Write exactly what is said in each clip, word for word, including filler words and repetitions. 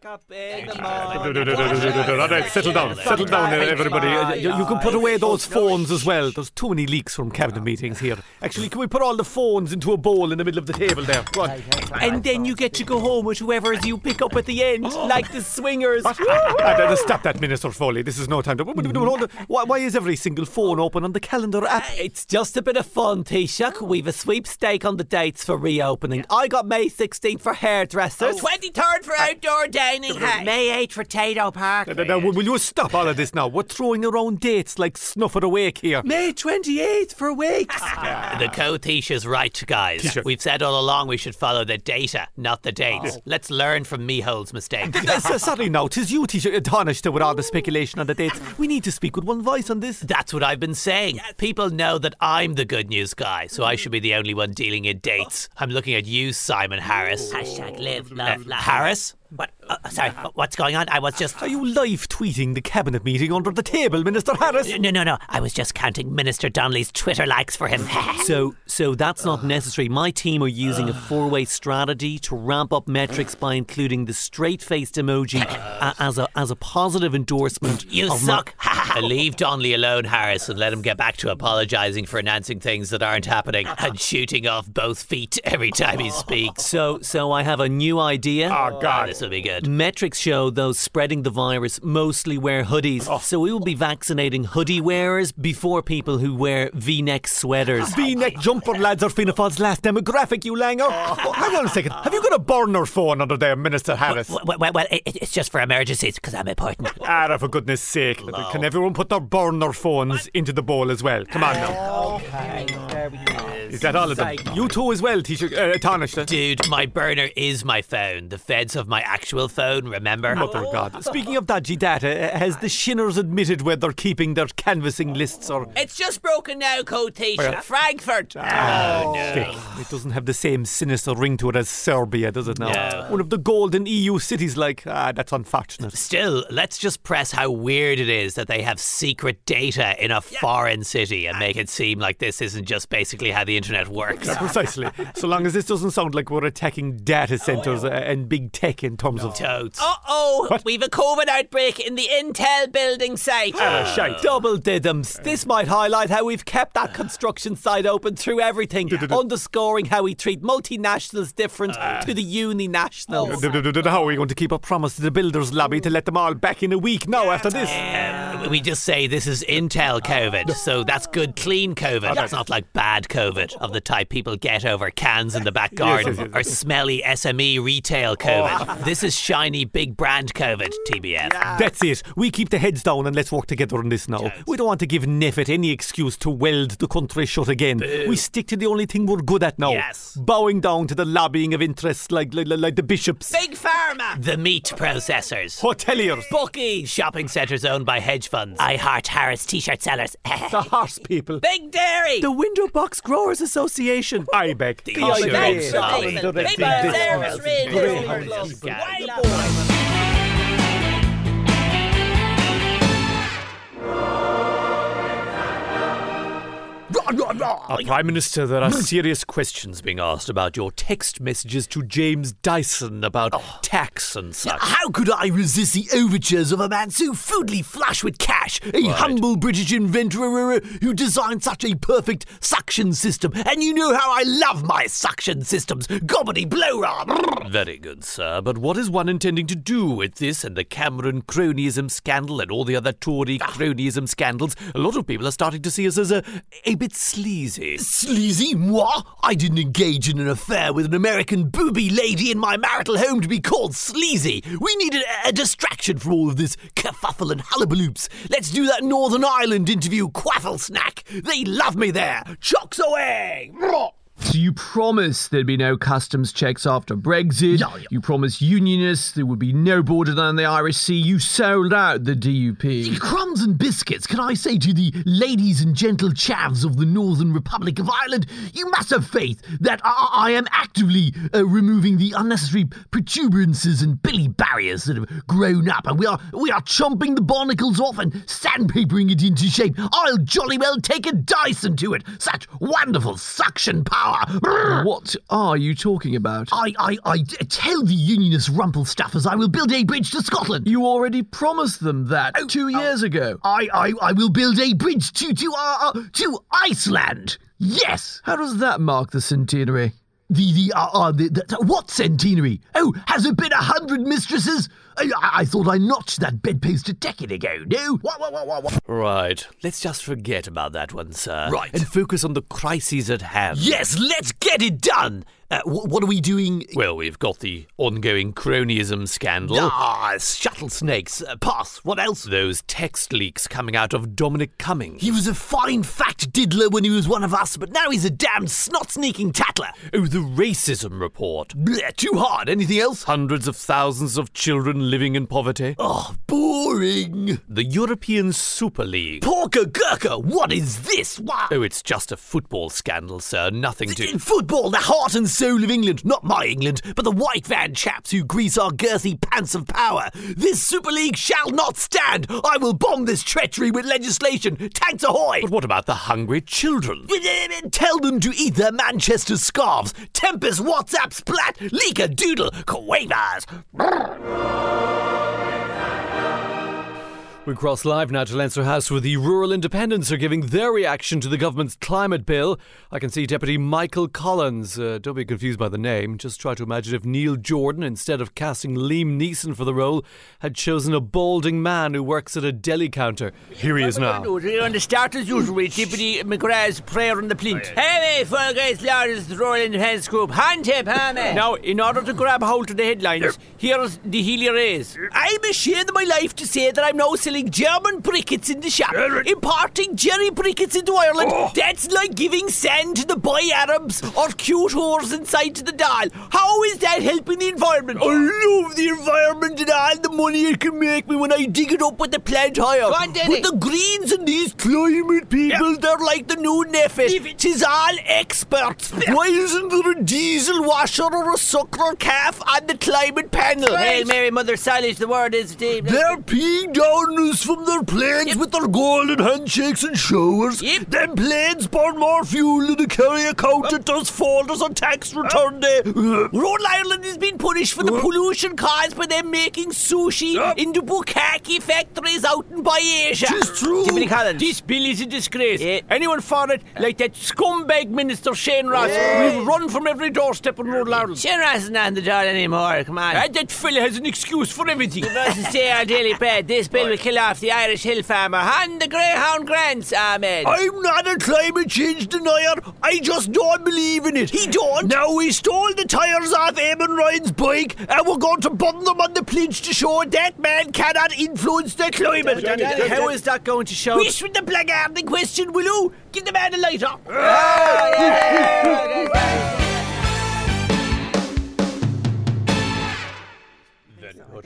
wake up in the morning. Settle down, settle down, everybody. You can put away those phones as well. There's too many leaks from cabinet meetings here. Actually, can we put all the phones into a bowl in the middle of the table there? Go on. And then you get to go home with whoever you pick up at the end, like the swingers. Stop that, Minister Foley. This is no time to... Why is every single phone open on the calendar app? It's just a bit of fun, Taoiseach. We've a sweepstake on the dates for reopening. I got May sixteenth for hairdressers, twenty-third for outdoor dining, May eighth for Tato Park. Now, will you stop all of this now? We're throwing around dates like snuff at a wake here. May twenty-eighth for wakes. The co-Taoiseach's right, guys. We've said all along we should follow the data, not the dates. Let's learn from Meehold's mistake. Sorry now, tis you, Taoiseach, astonished with all the speculation on the dates. We need to speak with one voice on this. That's what I've been saying. People know that I'm the good news guy, so I should be the only one dealing in dates. I'm looking at you, Simon Harris. Hashtag live, love, love. Harris? What? Uh, sorry, what's going on? I was just... Are you live tweeting the cabinet meeting under the table, Minister Harris? No, no, no. I was just counting Minister Donnelly's Twitter likes for him. so so that's not necessary. My team are using a four-way strategy to ramp up metrics by including the straight-faced emoji uh, as a as a positive endorsement. You of suck. My... Leave Donnelly alone, Harris, and let him get back to apologising for announcing things that aren't happening and shooting off both feet every time he speaks. So, so I have a new idea. Oh, God. This will be good. Metrics show those spreading the virus mostly wear hoodies, oh. so we will be vaccinating hoodie wearers before people who wear V-neck sweaters. V-neck jumper lads are Fianna Fáil's last demographic, you langer. Oh, hang on a second. Have you got a burner phone under there, Minister Harris? Well, well, well, well it, it's just for emergencies because I'm important. Ah, for goodness sake. Hello. Can everyone put their burner phones into the bowl as well? Come on now. Okay, there we go. Is that all of them? You too as well, Taoiseach, uh, Taoiseach. Dude, my burner is my phone. The feds have my actual phone, remember? Mother oh. God. Speaking of dodgy data, has the Shinners admitted where they're keeping their canvassing lists or... It's just broken now, co-Taoiseach. Well, Frankfurt. Oh, oh no. Sick. It doesn't have the same sinister ring to it as Serbia, does it now? No. One of the golden E U cities like... Ah, that's unfortunate. Still, let's just press how weird it is that they have secret data in a yeah. foreign city and make it seem like this isn't just basically how the internet works. Yeah, precisely. So long as this doesn't sound like we're attacking data centres oh, yeah. and big tech in terms no. of... Toads. Uh-oh! What? We've a COVID outbreak in the Intel building site. Oh, oh. shite. Double diddums. This might highlight how we've kept that construction site open through everything, underscoring how we treat multinationals different uh. to the uninationals. Oh. How are we going to keep a promise to the builders' lobby to let them all back in a week now after this? Um, we just say this is Intel COVID, so that's good, clean COVID. That's not like bad COVID. Of the type people get over cans in the back garden yes, yes, yes. or smelly S M E retail COVID. Oh. This is shiny big brand COVID, T B F. Yeah. That's it. We keep the heads down and let's work together on this now. Jones. We don't want to give Neffet any excuse to weld the country shut again. Boo. We stick to the only thing we're good at now. Yes. Bowing down to the lobbying of interests like, like, like the bishops. Big pharma. The meat processors. Hoteliers. Bookies. Shopping centres owned by hedge funds. I Heart Harris t-shirt sellers. The horse people. Big dairy. The window box growers Association. I beg. The Our Prime Minister, there are serious questions being asked about your text messages to James Dyson about oh. tax and such. How could I resist the overtures of a man so foodly flush with cash, a right. humble British inventor who designed such a perfect suction system? And you know how I love my suction systems. Gobbity blow rah. Very good, sir. But what is one intending to do with this and the Cameron cronyism scandal and all the other Tory cronyism scandals? A lot of people are starting to see us as a, a bit sleazy. Sleazy? Moi? I didn't engage in an affair with an American booby lady in my marital home to be called sleazy. We needed a, a distraction from all of this kerfuffle and hullabaloops. Let's do that Northern Ireland interview quaffle snack. They love me there. Chocks away! Roar. So you promised there'd be no customs checks after Brexit. Yeah, yeah. You promised unionists there would be no border down the Irish Sea. You sold out the D U P. Crumbs and biscuits, can I say to the ladies and gentle chavs of the Northern Republic of Ireland, you must have faith that I, I am actively uh, removing the unnecessary protuberances and billy barriers that have grown up, and we are we are chomping the barnacles off and sandpapering it into shape. I'll jolly well take a Dyson to it. Such wonderful suction power. What are you talking about? I, I, I tell the unionist Rumpelstaffers I will build a bridge to Scotland. You already promised them that oh, two years uh, ago. I, I, I will build a bridge to, to, uh, to Iceland. Yes. How does that mark the centenary? The, the, uh, uh, the, the, what centenary? Oh, has it been a hundred mistresses? I, I thought I notched that bedpost a decade ago, no? What, what, what, what, what? Right, let's just forget about that one, sir. Right. And focus on the crises at hand. Yes, let's get it done! Uh, wh- what are we doing? Well, we've got the ongoing cronyism scandal. Ah, shuttle snakes. Uh, pass. What else? Those text leaks coming out of Dominic Cummings. He was a fine fact diddler when he was one of us, but now he's a damned snot-sneaking tattler. Oh, the racism report. Blech, too hard. Anything else? Hundreds of thousands of children living in poverty. Oh, boring. The European Super League. Porker Gurka, what is this? Why? Oh, it's just a football scandal, sir. Nothing to... In football, the heart and soul of England, not my England, but the white van chaps who grease our girthy pants of power. This Super League shall not stand. I will bomb this treachery with legislation. Tanks ahoy! But what about the hungry children? Tell them to eat their Manchester scarves. Tempest, WhatsApp, splat, leak-a-doodle, quavers. We cross live now to Leinster House, where the rural independents are giving their reaction to the government's climate bill. I can see Deputy Michael Collins. Uh, don't be confused by the name. Just try to imagine if Neil Jordan, instead of casting Liam Neeson for the role, had chosen a balding man who works at a deli counter. Here he is now. On the start, as usual, Deputy McGrath's prayer on the plinth. Hey, four guys, lads, the rural independents group. Hand tip, hey. Now, in order to grab hold of the headlines, here's the Healy Rays. I'm ashamed of my life to say that I'm no silly German brickets in the shop, imparting Jerry brickets into Ireland. Oh. That's like giving sand to the boy Arabs or cute whores inside to the doll. How is that helping the environment? I love the environment and all the money it can make me when I dig it up with the plant higher. On, but the Greens and these climate people, yep. They're like the new Neffet. Tis all experts. Why isn't there a diesel washer or a suckler calf on the climate panel? Hey, Mary, Mother, Silage, the word is deep. They're peeing down from their planes, yep, with their golden handshakes and showers. Yep. Them planes burn more fuel than a carrier account that does folders on tax return up day. Rural Ireland has been punished for the up pollution caused by them making sushi up into bukkake factories out in Bayesha. It's true. This bill is a disgrace. Yep. Anyone for it, like that scumbag Minister Shane Ross, yep, we've run from every doorstep in rural Ireland. Shane Ross is not on the door anymore, come on. And that fella has an excuse for everything. The verses say our daily bread. This bill will kill off the Irish hill farmer and the greyhound grants, amen. I'm not a climate change denier. I just don't believe in it. He don't? Now we stole the tyres off Eamon Ryan's bike and we're going to burn them on the plinth to show that man cannot influence the climate. How is that going to show? Wish with the blackguarding question, will you? Give the man a lighter. Oh, yeah. Yeah.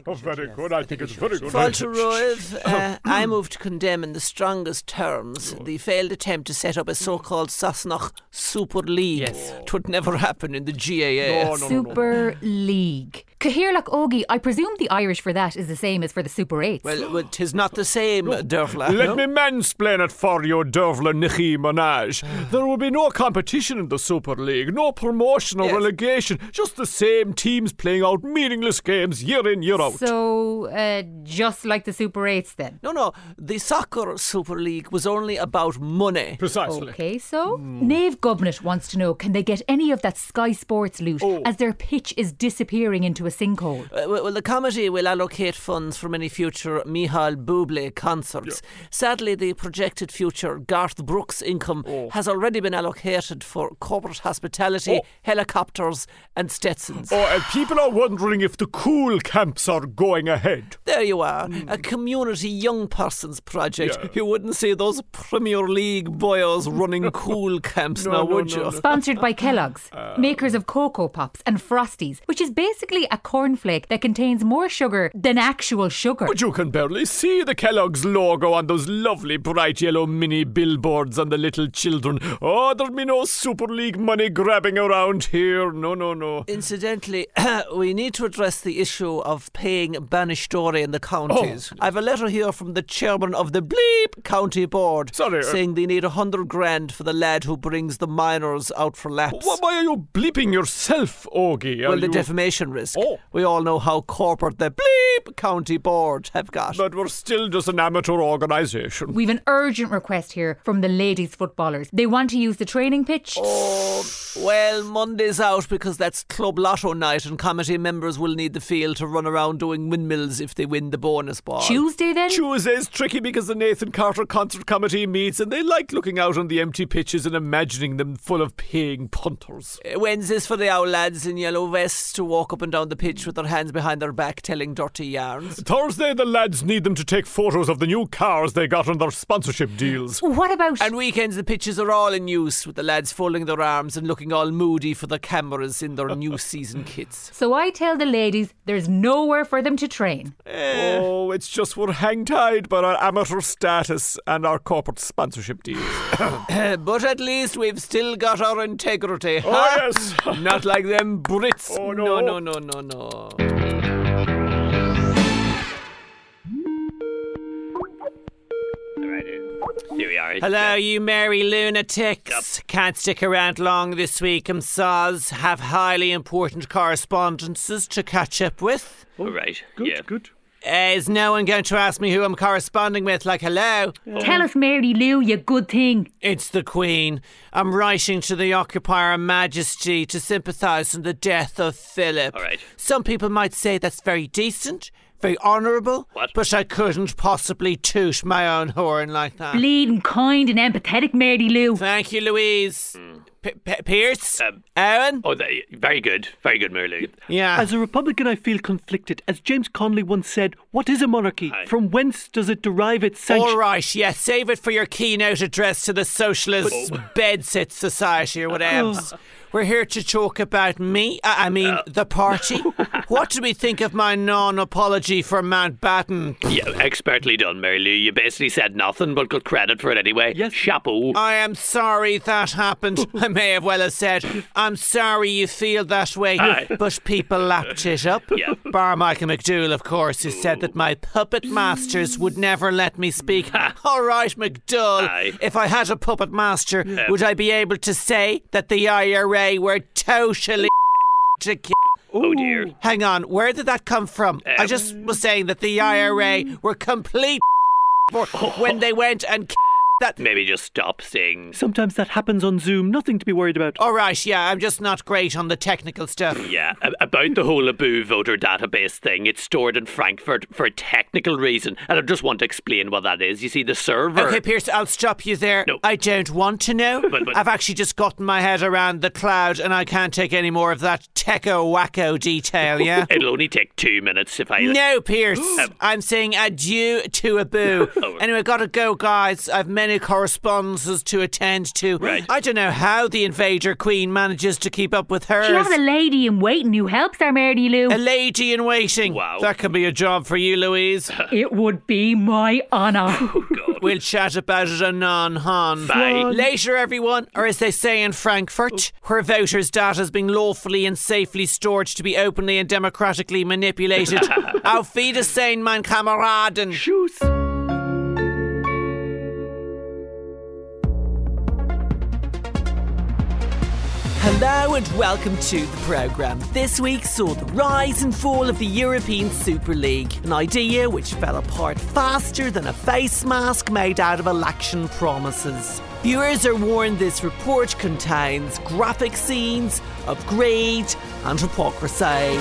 Oh, very good. I think it's very good. Falter Roiv, uh, I move to condemn in the strongest terms the failed attempt to set up a so-called Sassenach Super League. Yes. It would never happen in the G A A. No, no, Super no. League. Cahirlach Ogie, I presume the Irish for that is the same as for the Super eights. Well, it is not the same, no. Dervla. Let no? me mansplain it for you, Dervla Nicky Menage. There will be no competition in the Super League, no promotion or yes. relegation, just the same teams playing out meaningless games year in, year out. So, uh, just like the Super eights then? No, no. The Soccer Super League was only about money. Precisely. Okay, so? Mm. Nave Govnet wants to know, can they get any of that Sky Sports loot oh. as their pitch is disappearing into a sinkhole? Uh, well, the committee will allocate funds for any future Michal Bublé concerts. Yeah. Sadly, the projected future Garth Brooks income oh. has already been allocated for corporate hospitality, oh. helicopters and Stetsons. Oh, and people are wondering if the cool camps are going ahead. There you are, mm. a community young persons project. Yeah. You wouldn't see those Premier League boyos running cool camps no, now, no, would no, you? No. Sponsored by Kellogg's, uh, makers of Cocoa Pops and Frosties, which is basically a cornflake that contains more sugar than actual sugar. But you can barely see the Kellogg's logo on those lovely bright yellow mini billboards on the little children. Oh, there'd be no Super League money grabbing around here. No, no, no. Incidentally, we need to address the issue of paying Banistore in the counties. Oh. I have a letter here from the chairman of the bleep county board. Sorry, saying they need a hundred grand for the lad who brings the minors out for laps. Why are you bleeping yourself, Ogie? Are well, the you... defamation risk. Oh. We all know how corporate the bleep county board have got. But we're still just an amateur organisation. We've an urgent request here from the ladies footballers. They want to use the training pitch. Oh, well, Monday's out because that's Club Lotto night and committee members will need the field to run around doing windmills if they win the bonus ball. Tuesday then? Tuesday's tricky because the Nathan Carter Concert Committee meets and they like looking out on the empty pitches and imagining them full of paying punters. Wednesday's for the owl lads in yellow vests to walk up and down the pitch with their hands behind their back telling dirty yarns. Thursday the lads need them to take photos of the new cars they got on their sponsorship deals. What about... And weekends the pitches are all in use with the lads folding their arms and looking all moody for the cameras in their new season kits. So I tell the ladies there's nowhere for them to train. Eh. Oh, it's just we're hang-tied by our amateur status and our corporate sponsorship deals. But at least we've still got our integrity. Oh, huh? Yes. Not like them Brits. Oh, no. No, no, no, no, no. Here we are. Hello, you Mary lunatics. Yep. Can't stick around long this week, I'm soz. Have highly important correspondences to catch up with. All oh, right. Good, yeah. good. Uh, is no one going to ask me who I'm corresponding with? Like, hello? Oh. Tell us, Mary Lou, you good thing. It's the Queen. I'm writing to the Occupier Majesty to sympathise in the death of Philip. All right. Some people might say that's very decent, very honourable, but I couldn't possibly toot my own horn like that. Bleeding kind and empathetic, Mary Lou. Thank you, Louise. Mm. P- P- Pierce? Um, Aaron? Oh, they, very good. Very good, Mary Lou. Yeah. As a Republican, I feel conflicted. As James Connolly once said, what is a monarchy? Aye. From whence does it derive its sanction? All right, yes. Save it for your keynote address to the Socialist oh. Bedsit Society or whatever. Oh. We're here to talk about me, I mean, uh, the party. What do we think of my non-apology for Mountbatten? Yeah, expertly done, Mary Lou. You basically said nothing but got credit for it anyway. Yes. Chapeau. I am sorry that happened. I may have well have said, I'm sorry you feel that way, Aye. But people lapped it up. Yeah. Bar Michael McDougall, of course, who said that my puppet masters would never let me speak. All right, McDougall, Aye. If I had a puppet master, um, would I be able to say that the I R A were totally to kill. Oh dear. Hang on, where did that come from? Um, I just was saying that the I R A were complete for when they went and killed that. Maybe just stop saying. Sometimes that happens on Zoom, nothing to be worried about. All right, yeah, I'm just not great on the technical stuff. Yeah, about the whole Abu voter database thing, it's stored in Frankfurt for a technical reason, and I just want to explain what that is. You see, the server... Okay, Pierce, I'll stop you there. No. I don't want to know. But, but... I've actually just gotten my head around the cloud, and I can't take any more of that techo-wacko detail, yeah? It'll only take two minutes if I... No, Pierce, um... I'm saying adieu to Abu. Oh. Anyway, gotta go, guys. I've many correspondences to attend to. Right. I don't know how the invader queen manages to keep up with hers. She has a lady in waiting who helps her, Mary Lou. A lady in waiting. Wow. That could be a job for you, Louise. It would be my honour. Oh, God. We'll chat about it anon, hon. Bye. Later, everyone, or as they say in Frankfurt, where voters' data is being lawfully and safely stored to be openly and democratically manipulated. Auf Wiedersehen, mein Kameraden. Tschüss. Hello and welcome to the programme. This week saw the rise and fall of the European Super League, an idea which fell apart faster than a face mask made out of election promises. Viewers are warned this report contains graphic scenes of greed and hypocrisy.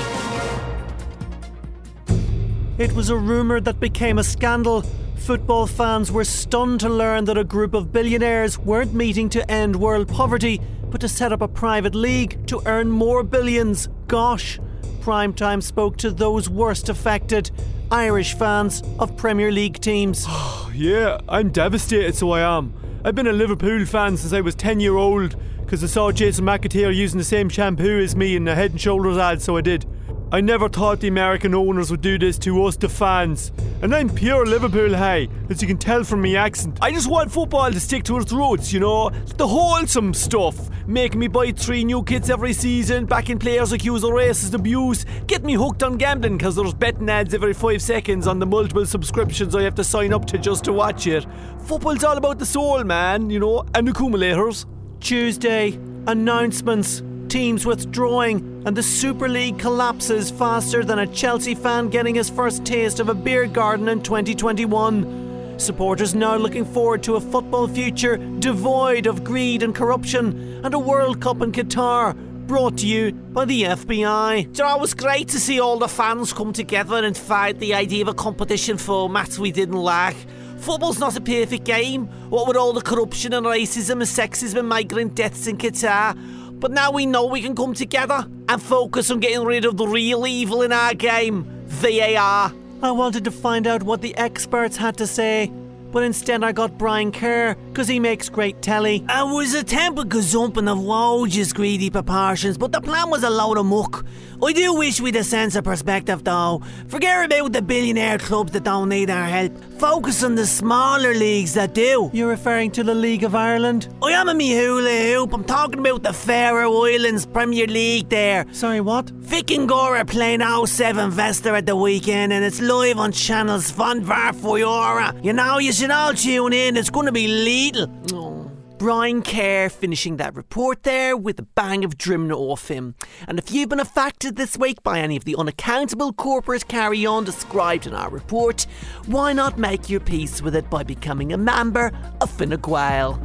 It was a rumour that became a scandal. Football fans were stunned to learn that a group of billionaires weren't meeting to end world poverty, but to set up a private league to earn more billions. Gosh, Primetime spoke to those worst affected, Irish fans of Premier League teams. Oh, yeah, I'm devastated, so I am. I've been a Liverpool fan since I was ten year old, because I saw Jason McAteer using the same shampoo as me in a Head and Shoulders ad, so I did. I never thought the American owners would do this to us, the fans. And I'm pure Liverpool high, as you can tell from my accent. I just want football to stick to its roots, you know? The wholesome stuff. Make me buy three new kits every season, backing players accused of racist abuse. Get me hooked on gambling, because there's betting ads every five seconds on the multiple subscriptions I have to sign up to just to watch it. Football's all about the soul, man, you know, and accumulators. Tuesday, announcements. Teams withdrawing, and the Super League collapses faster than a Chelsea fan getting his first taste of a beer garden in twenty twenty-one. Supporters now looking forward to a football future devoid of greed and corruption, and a World Cup in Qatar, brought to you by the F B I. So it was great to see all the fans come together and fight the idea of a competition format we didn't like. Football's not a perfect game, what with all the corruption and racism and sexism and migrant deaths in Qatar. But now we know we can come together and focus on getting rid of the real evil in our game, V A R. I wanted to find out what the experts had to say, but instead I got Brian Kerr, because he makes great telly. I was a temper gazumping of wages greedy proportions, but the plan was a load of muck. I do wish we'd a sense of perspective though. Forget about the billionaire clubs that don't need our help. Focus on the smaller leagues that do. You're referring to the League of Ireland? I am in me hula hoop. I'm talking about the Faroe Islands Premier League there. Sorry, what? Vic and Gore are playing oh seven Vester at the weekend, and it's live on channels Von Varfoyora. You know, you should all tune in. It's going to be lethal. Oh. Brian Kerr finishing that report there with a bang of Drimna off him. And if you've been affected this week by any of the unaccountable corporate carry-on described in our report, why not make your peace with it by becoming a member of Fine Gael?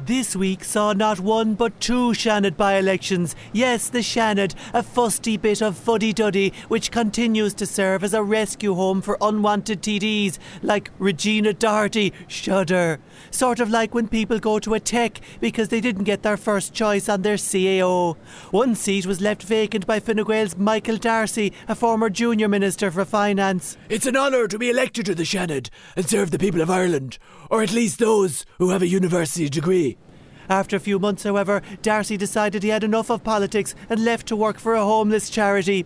This week saw not one but two Seanad by-elections. Yes, the Seanad, a fusty bit of fuddy-duddy which continues to serve as a rescue home for unwanted T Ds, like Regina Doherty, shudder. Sort of like when people go to a tech because they didn't get their first choice on their C A O. One seat was left vacant by Fine Gael's Michael Darcy, a former junior minister for finance. It's an honour to be elected to the Seanad and serve the people of Ireland, or at least those who have a university degree. After a few months, however, Darcy decided he had enough of politics and left to work for a homeless charity.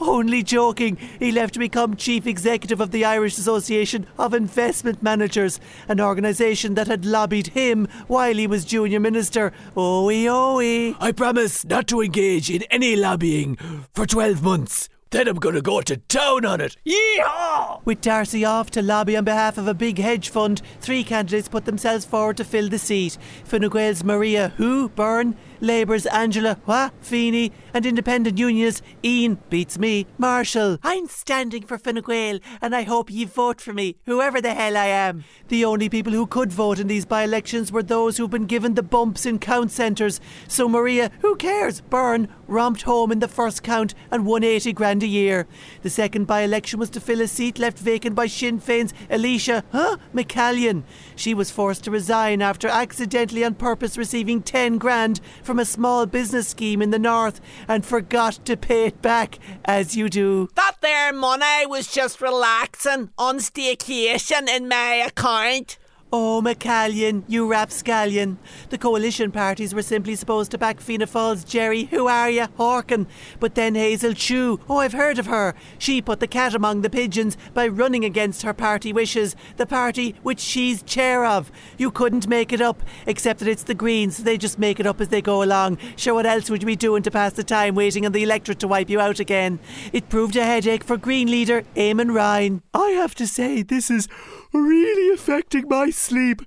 Only joking, he left to become chief executive of the Irish Association of Investment Managers, an organisation that had lobbied him while he was junior minister. Owie, owie. I promise not to engage in any lobbying for twelve months. Then I'm going to go to town on it. Yeehaw! With Darcy off to lobby on behalf of a big hedge fund, three candidates put themselves forward to fill the seat. Fine Gael's Maria Who Byrne, Labour's Angela Wha Feeney, and Independent Unionist Ian Beats Me Marshall. I'm standing for Fine Gael and I hope you vote for me, whoever the hell I am. The only people who could vote in these by-elections were those who've been given the bumps in count centres. So Maria Who Cares Byrne romped home in the first count and won eighty grand a year. The second by-election was to fill a seat left vacant by Sinn Féin's Alicia huh, McCallion. She was forced to resign after accidentally on purpose receiving ten grand from a small business scheme in the north and forgot to pay it back, as you do. That there money was just relaxing on staycation in my account. Oh, McCallion, you rapscallion. The coalition parties were simply supposed to back Fianna Fáil's Jerry, who are you, Horkin. But then Hazel Chu, oh, I've heard of her. She put the cat among the pigeons by running against her party wishes, the party which she's chair of. You couldn't make it up, except that it's the Greens, so they just make it up as they go along. Sure, what else would you be doing to pass the time waiting on the electorate to wipe you out again? It proved a headache for Green leader Eamon Ryan. I have to say, this is really affecting my sleep.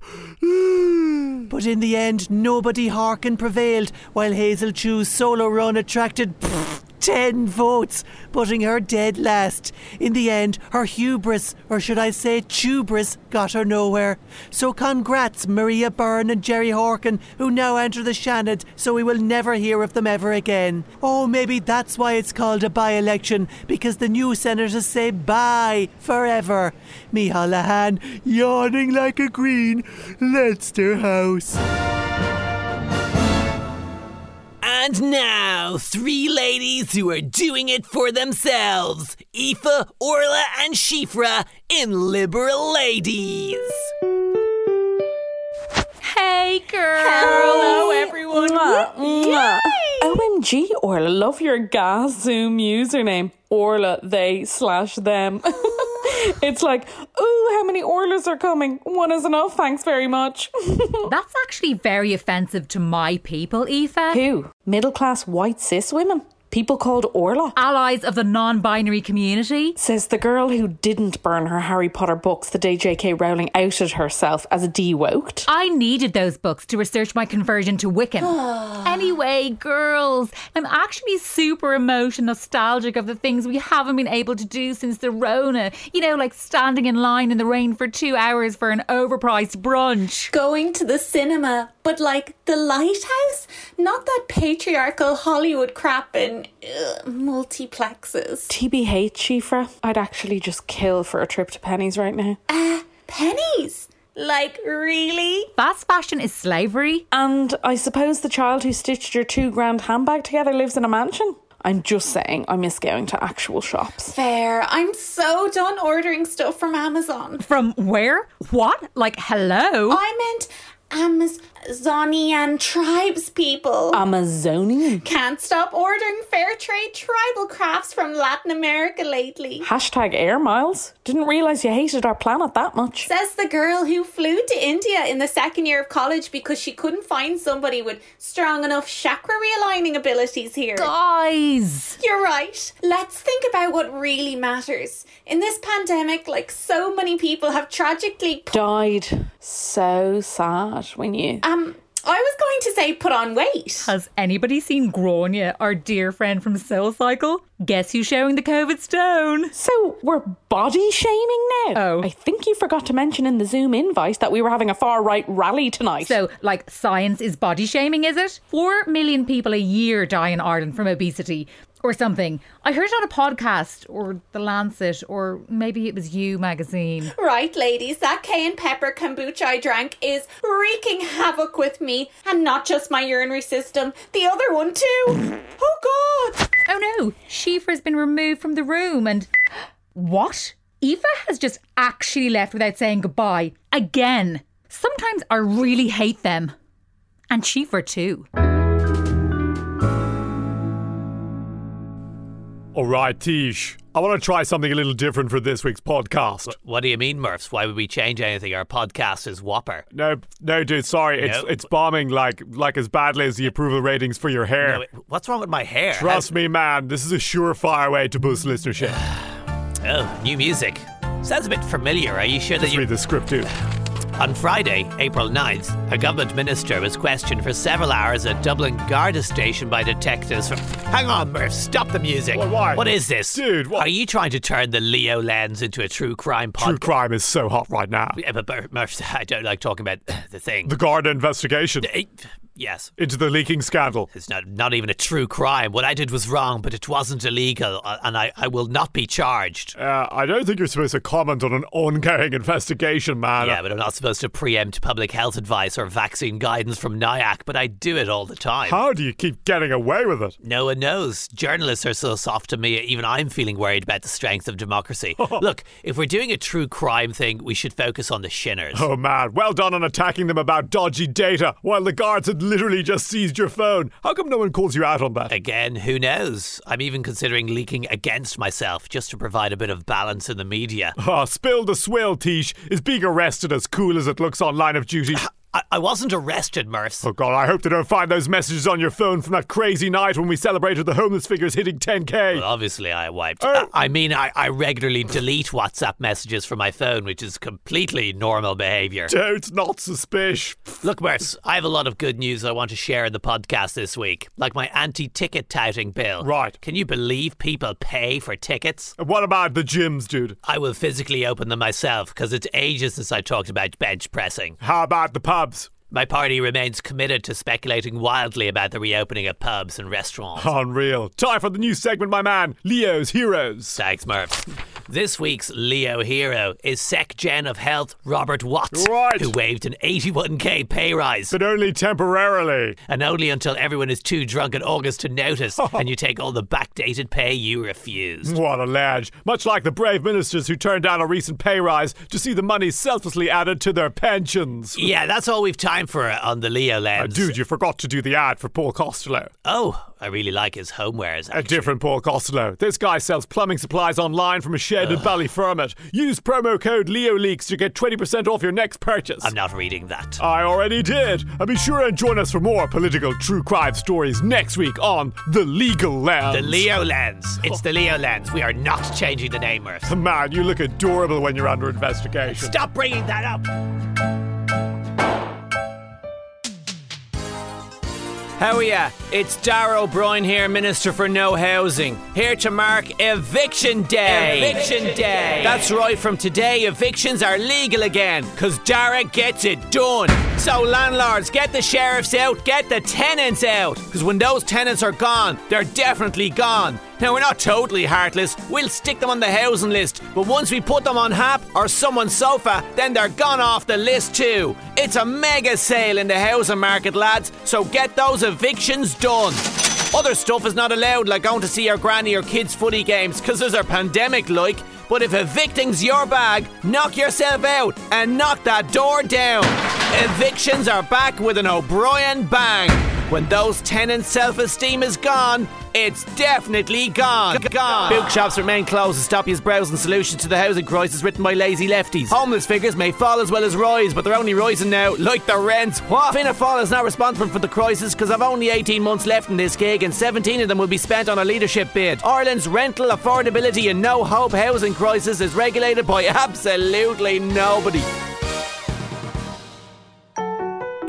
But in the end, nobody Harkin prevailed, while Hazel Chu's solo run attracted ten votes, putting her dead last. In the end, her hubris, or should I say tubris, got her nowhere. So congrats, Maria Byrne and Jerry Horkin, who now enter the Seanad, so we will never hear of them ever again. Oh, maybe that's why it's called a by-election, because the new senators say bye forever. Micheál Lahan, yawning like a green, Leinster House. And now, three ladies who are doing it for themselves. Aoife, Orla and Shifra in Liberal Ladies. Hey, girl. Hello, everyone. Mwah. Mwah. O M G, Orla, love your Gazoom username. Orla, they slash them. It's like, ooh, how many Orlas are coming? One is enough, thanks very much. That's actually very offensive to my people, Aoife. Who? Middle class white cis women? People called Orla? Allies of the non-binary community? Says the girl who didn't burn her Harry Potter books the day J K Rowling outed herself as a de-woked. I needed those books to research my conversion to Wiccan. Anyway, girls, I'm actually super emotional, nostalgic of the things we haven't been able to do since the Rona. You know, like standing in line in the rain for two hours for an overpriced brunch. Going to the cinema, but like the lighthouse? Not that patriarchal Hollywood crap in Ugh, multiplexes. T B H, Shifra, I'd actually just kill for a trip to Penny's right now. Uh, Penny's? Like, really? Fast fashion is slavery. And I suppose the child who stitched your two grand handbag together lives in a mansion? I'm just saying, I miss going to actual shops. Fair. I'm so done ordering stuff from Amazon. From where? What? Like, hello? I meant... Amazonian tribes people. Amazonian? Can't stop ordering fair trade tribal crafts from Latin America lately. Hashtag air miles. Didn't realise you hated our planet that much. Says the girl who flew to India in the second year of college because she couldn't find somebody with strong enough chakra realigning abilities here. Guys! You're right. Let's think about what really matters. In this pandemic, like so many people have tragically... Po- died. So sad. When you um I was going to say put on weight. Has anybody seen Gráinne, our dear friend from Soul Cycle? Guess who's showing the COVID stone? So we're body shaming now? Oh. I think you forgot to mention in the Zoom invite that we were having a far-right rally tonight. So, like, science is body shaming, is it? Four million people a year die in Ireland from obesity. Or something. I heard it on a podcast or The Lancet or maybe it was You magazine. Right, ladies, that cayenne pepper kombucha I drank is wreaking havoc with me and not just my urinary system, the other one too. Oh God! Oh no, Shifra's been removed from the room and... What? Aoife has just actually left without saying goodbye. Again. Sometimes I really hate them. And Shifra too. All right, Tish. I want to try something a little different for this week's podcast. What do you mean, Murphs? Why would we change anything? Our podcast is whopper. No, no, dude, sorry. It's no. It's bombing like like as badly as the approval ratings for your hair. No, what's wrong with my hair? Trust How... me, man. This is a surefire way to boost listenership. Oh, new music. Sounds a bit familiar. Are you sure Let's that you... Let's read the script, too. On Friday, April ninth, a government minister was questioned for several hours at Dublin Garda station by detectives from... Hang on, Murph, stop the music. Well, why? What is this? Dude, what? Are you trying to turn the Leo lens into a true crime podcast? True crime is so hot right now. Yeah, but Murph, I don't like talking about the thing. The Garda investigation. It, yes. Into the leaking scandal. It's not, not even a true crime. What I did was wrong, but it wasn't illegal, and I, I will not be charged. Uh, I don't think you're supposed to comment on an ongoing investigation, man. Yeah, but I'm not supposed to preempt public health advice or vaccine guidance from N I A C, but I do it all the time. How do you keep getting away with it? No one knows. Journalists are so soft to me, even I'm feeling worried about the strength of democracy. Look, if we're doing a true crime thing, we should focus on the shinners. Oh, man. Well done on attacking them about dodgy data while the guards had literally just seized your phone. How come no one calls you out on that? Again, who knows? I'm even considering leaking against myself just to provide a bit of balance in the media. Oh, spill the swill, Taoiseach. Is being arrested as cool as it looks on line of duty? I, I wasn't arrested, Murphs. Oh, God, I hope they don't find those messages on your phone from that crazy night when we celebrated the homeless figures hitting ten K. Well, obviously I wiped. Oh. I, I mean, I, I regularly delete WhatsApp messages from my phone, which is completely normal behaviour. Don't not suspish. Look, Murphs, I have a lot of good news I want to share in the podcast this week, like my anti-ticket touting bill. Right. Can you believe people pay for tickets? What about the gyms, dude? I will physically open them myself, because it's ages since I talked about bench pressing. How about the pub? My party remains committed to speculating wildly about the reopening of pubs and restaurants. Unreal. Time for the new segment, my man. Leo's Heroes. Thanks, Murph. This week's Leo hero is Sec Gen of Health Robert Watts, right, who waived an eighty-one k pay rise. But only temporarily. And only until everyone is too drunk in August to notice and you take all the backdated pay you refused. What a lad. Much like the brave ministers who turned down a recent pay rise to see the money selflessly added to their pensions. Yeah, that's all we've time for on the Leo lens. Uh, dude, you forgot to do the ad for Paul Costello. Oh, I really like his homewares, actually. A different Paul Costello. This guy sells plumbing supplies online from a shed Ugh. in Ballyfermot. Use promo code LeoLeaks to get twenty percent off your next purchase. I'm not reading that. I already did. And be sure and join us for more political true crime stories next week on The Legal Lens. The Leo Lens. It's The Leo Lens. We are not changing the name, Murph. Man, you look adorable when you're under investigation. Stop bringing that up. How are ya? It's Dara O'Brien here, Minister for No Housing, here to mark Eviction Day. Eviction Day. That's right, from today, evictions are legal again, because Dara gets it done. So landlords, get the sheriffs out, get the tenants out, because when those tenants are gone, they're definitely gone. Now, we're not totally heartless, we'll stick them on the housing list, but once we put them on H A P or someone's sofa, then they're gone off the list too. It's a mega sale in the housing market, lads, so get those evictions done. Other stuff is not allowed, like going to see your granny or kids' footy games, because there's a pandemic, like. But if evicting's your bag, knock yourself out and knock that door down. Evictions are back with an O'Brien bang. When those tenants' self-esteem is gone, it's definitely gone. Gone. Bookshops remain closed to stop you browsing solutions to the housing crisis written by lazy lefties. Homeless figures may fall as well as rise, but they're only rising now, like the rents. What? Fianna Fáil is not responsible for the crisis because I've only eighteen months left in this gig and seventeen of them will be spent on a leadership bid. Ireland's rental affordability and no-hope housing crisis is regulated by absolutely nobody.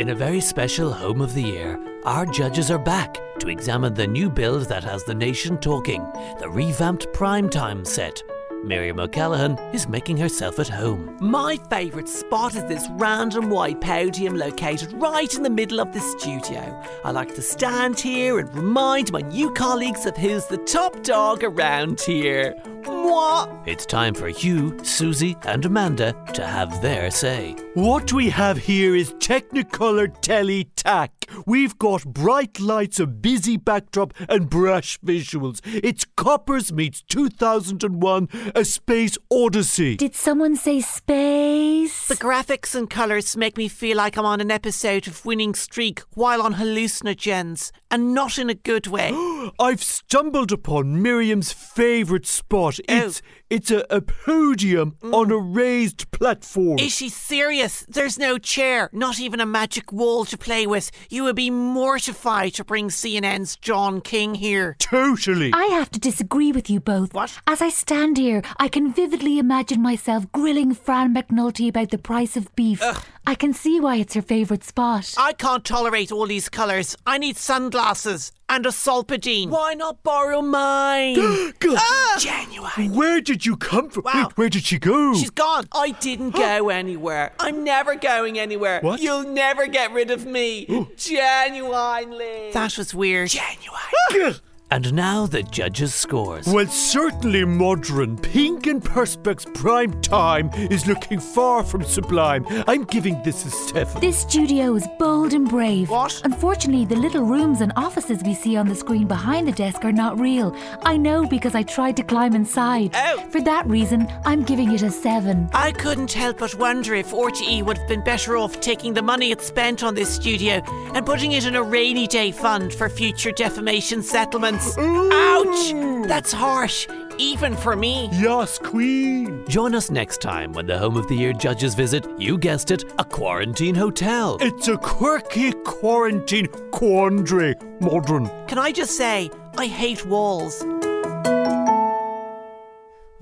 In a very special Home of the Year, our judges are back to examine the new build that has the nation talking, the revamped primetime set. Miriam O'Callaghan is making herself at home. My favourite spot is this round and wide podium located right in the middle of the studio. I like to stand here and remind my new colleagues of who's the top dog around here. Mwah! It's time for Hugh, Susie and Amanda to have their say. What we have here is Technicolor Telly Tack. We've got bright lights, a busy backdrop and brash visuals. It's Coppers meets two thousand one, A Space Odyssey. Did someone say space? The graphics and colours make me feel like I'm on an episode of Winning Streak while on hallucinogens, and not in a good way. I've stumbled upon Miriam's favourite spot. It's, oh. it's a, a podium mm. on a raised platform. Is she serious? There's no chair, not even a magic wall to play with. You would be mortified to bring C N N's John King here. Totally. I have to disagree with you both. What? As I stand here, I can vividly imagine myself grilling Fran McNulty about the price of beef. Ugh. I can see why it's your favourite spot. I can't tolerate all these colours. I need sunglasses and a salpidine. Why not borrow mine? ah! Genuine. Where did you come from? Wow. Wait, where did she go? She's gone. I didn't go anywhere. I'm never going anywhere. What? You'll never get rid of me. Ooh. Genuinely. That was weird. Genuine. And now the judges' scores. Well, certainly modern. Pink and Perspex prime time is looking far from sublime. I'm giving this a seven. This studio is bold and brave. What? Unfortunately, the little rooms and offices we see on the screen behind the desk are not real. I know because I tried to climb inside. Oh. For that reason, I'm giving it a seven. I couldn't help but wonder if R T E would have been better off taking the money it spent on this studio and putting it in a rainy day fund for future defamation settlements. Ooh. Ouch! That's harsh, even for me. Yes, Queen. Join us next time when the Home of the Year judges visit, you guessed it, a quarantine hotel. It's a quirky quarantine quandary, modern. Can I just say, I hate walls.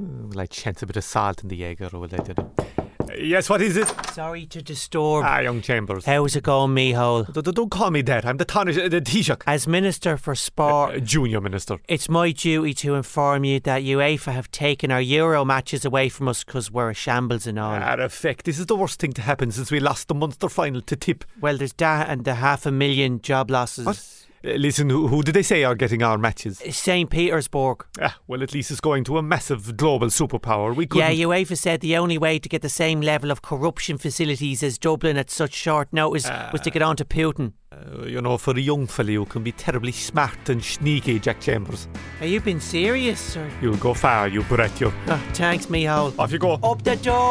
Will I chance a bit of salt in the egg, or will I do it? Yes, what is it? Sorry to disturb. Ah, young Chambers. How's it going, Micheál? D- d- don't call me that. I'm the Taoiseach. The Taoiseach. As Minister for Sport... Uh, junior Minister. It's my duty to inform you that UEFA have taken our Euro matches away from us because we're a shambles and all. Ah, effect. This is the worst thing to happen since we lost the Munster final to Tip. Well, there's that and the half a million job losses. What? Listen, who, who did they say are getting our matches? Saint Petersburg. Ah, well, at least it's going to a massive global superpower. We couldn't... Yeah, UEFA said the only way to get the same level of corruption facilities as Dublin at such short notice uh, was to get on to Putin. Uh, you know, for a young fella who can be terribly smart and sneaky, Jack Chambers. Are you being serious, sir? You'll go far, you Bretio. Oh, thanks, Michal. Off you go. Up the Dubs.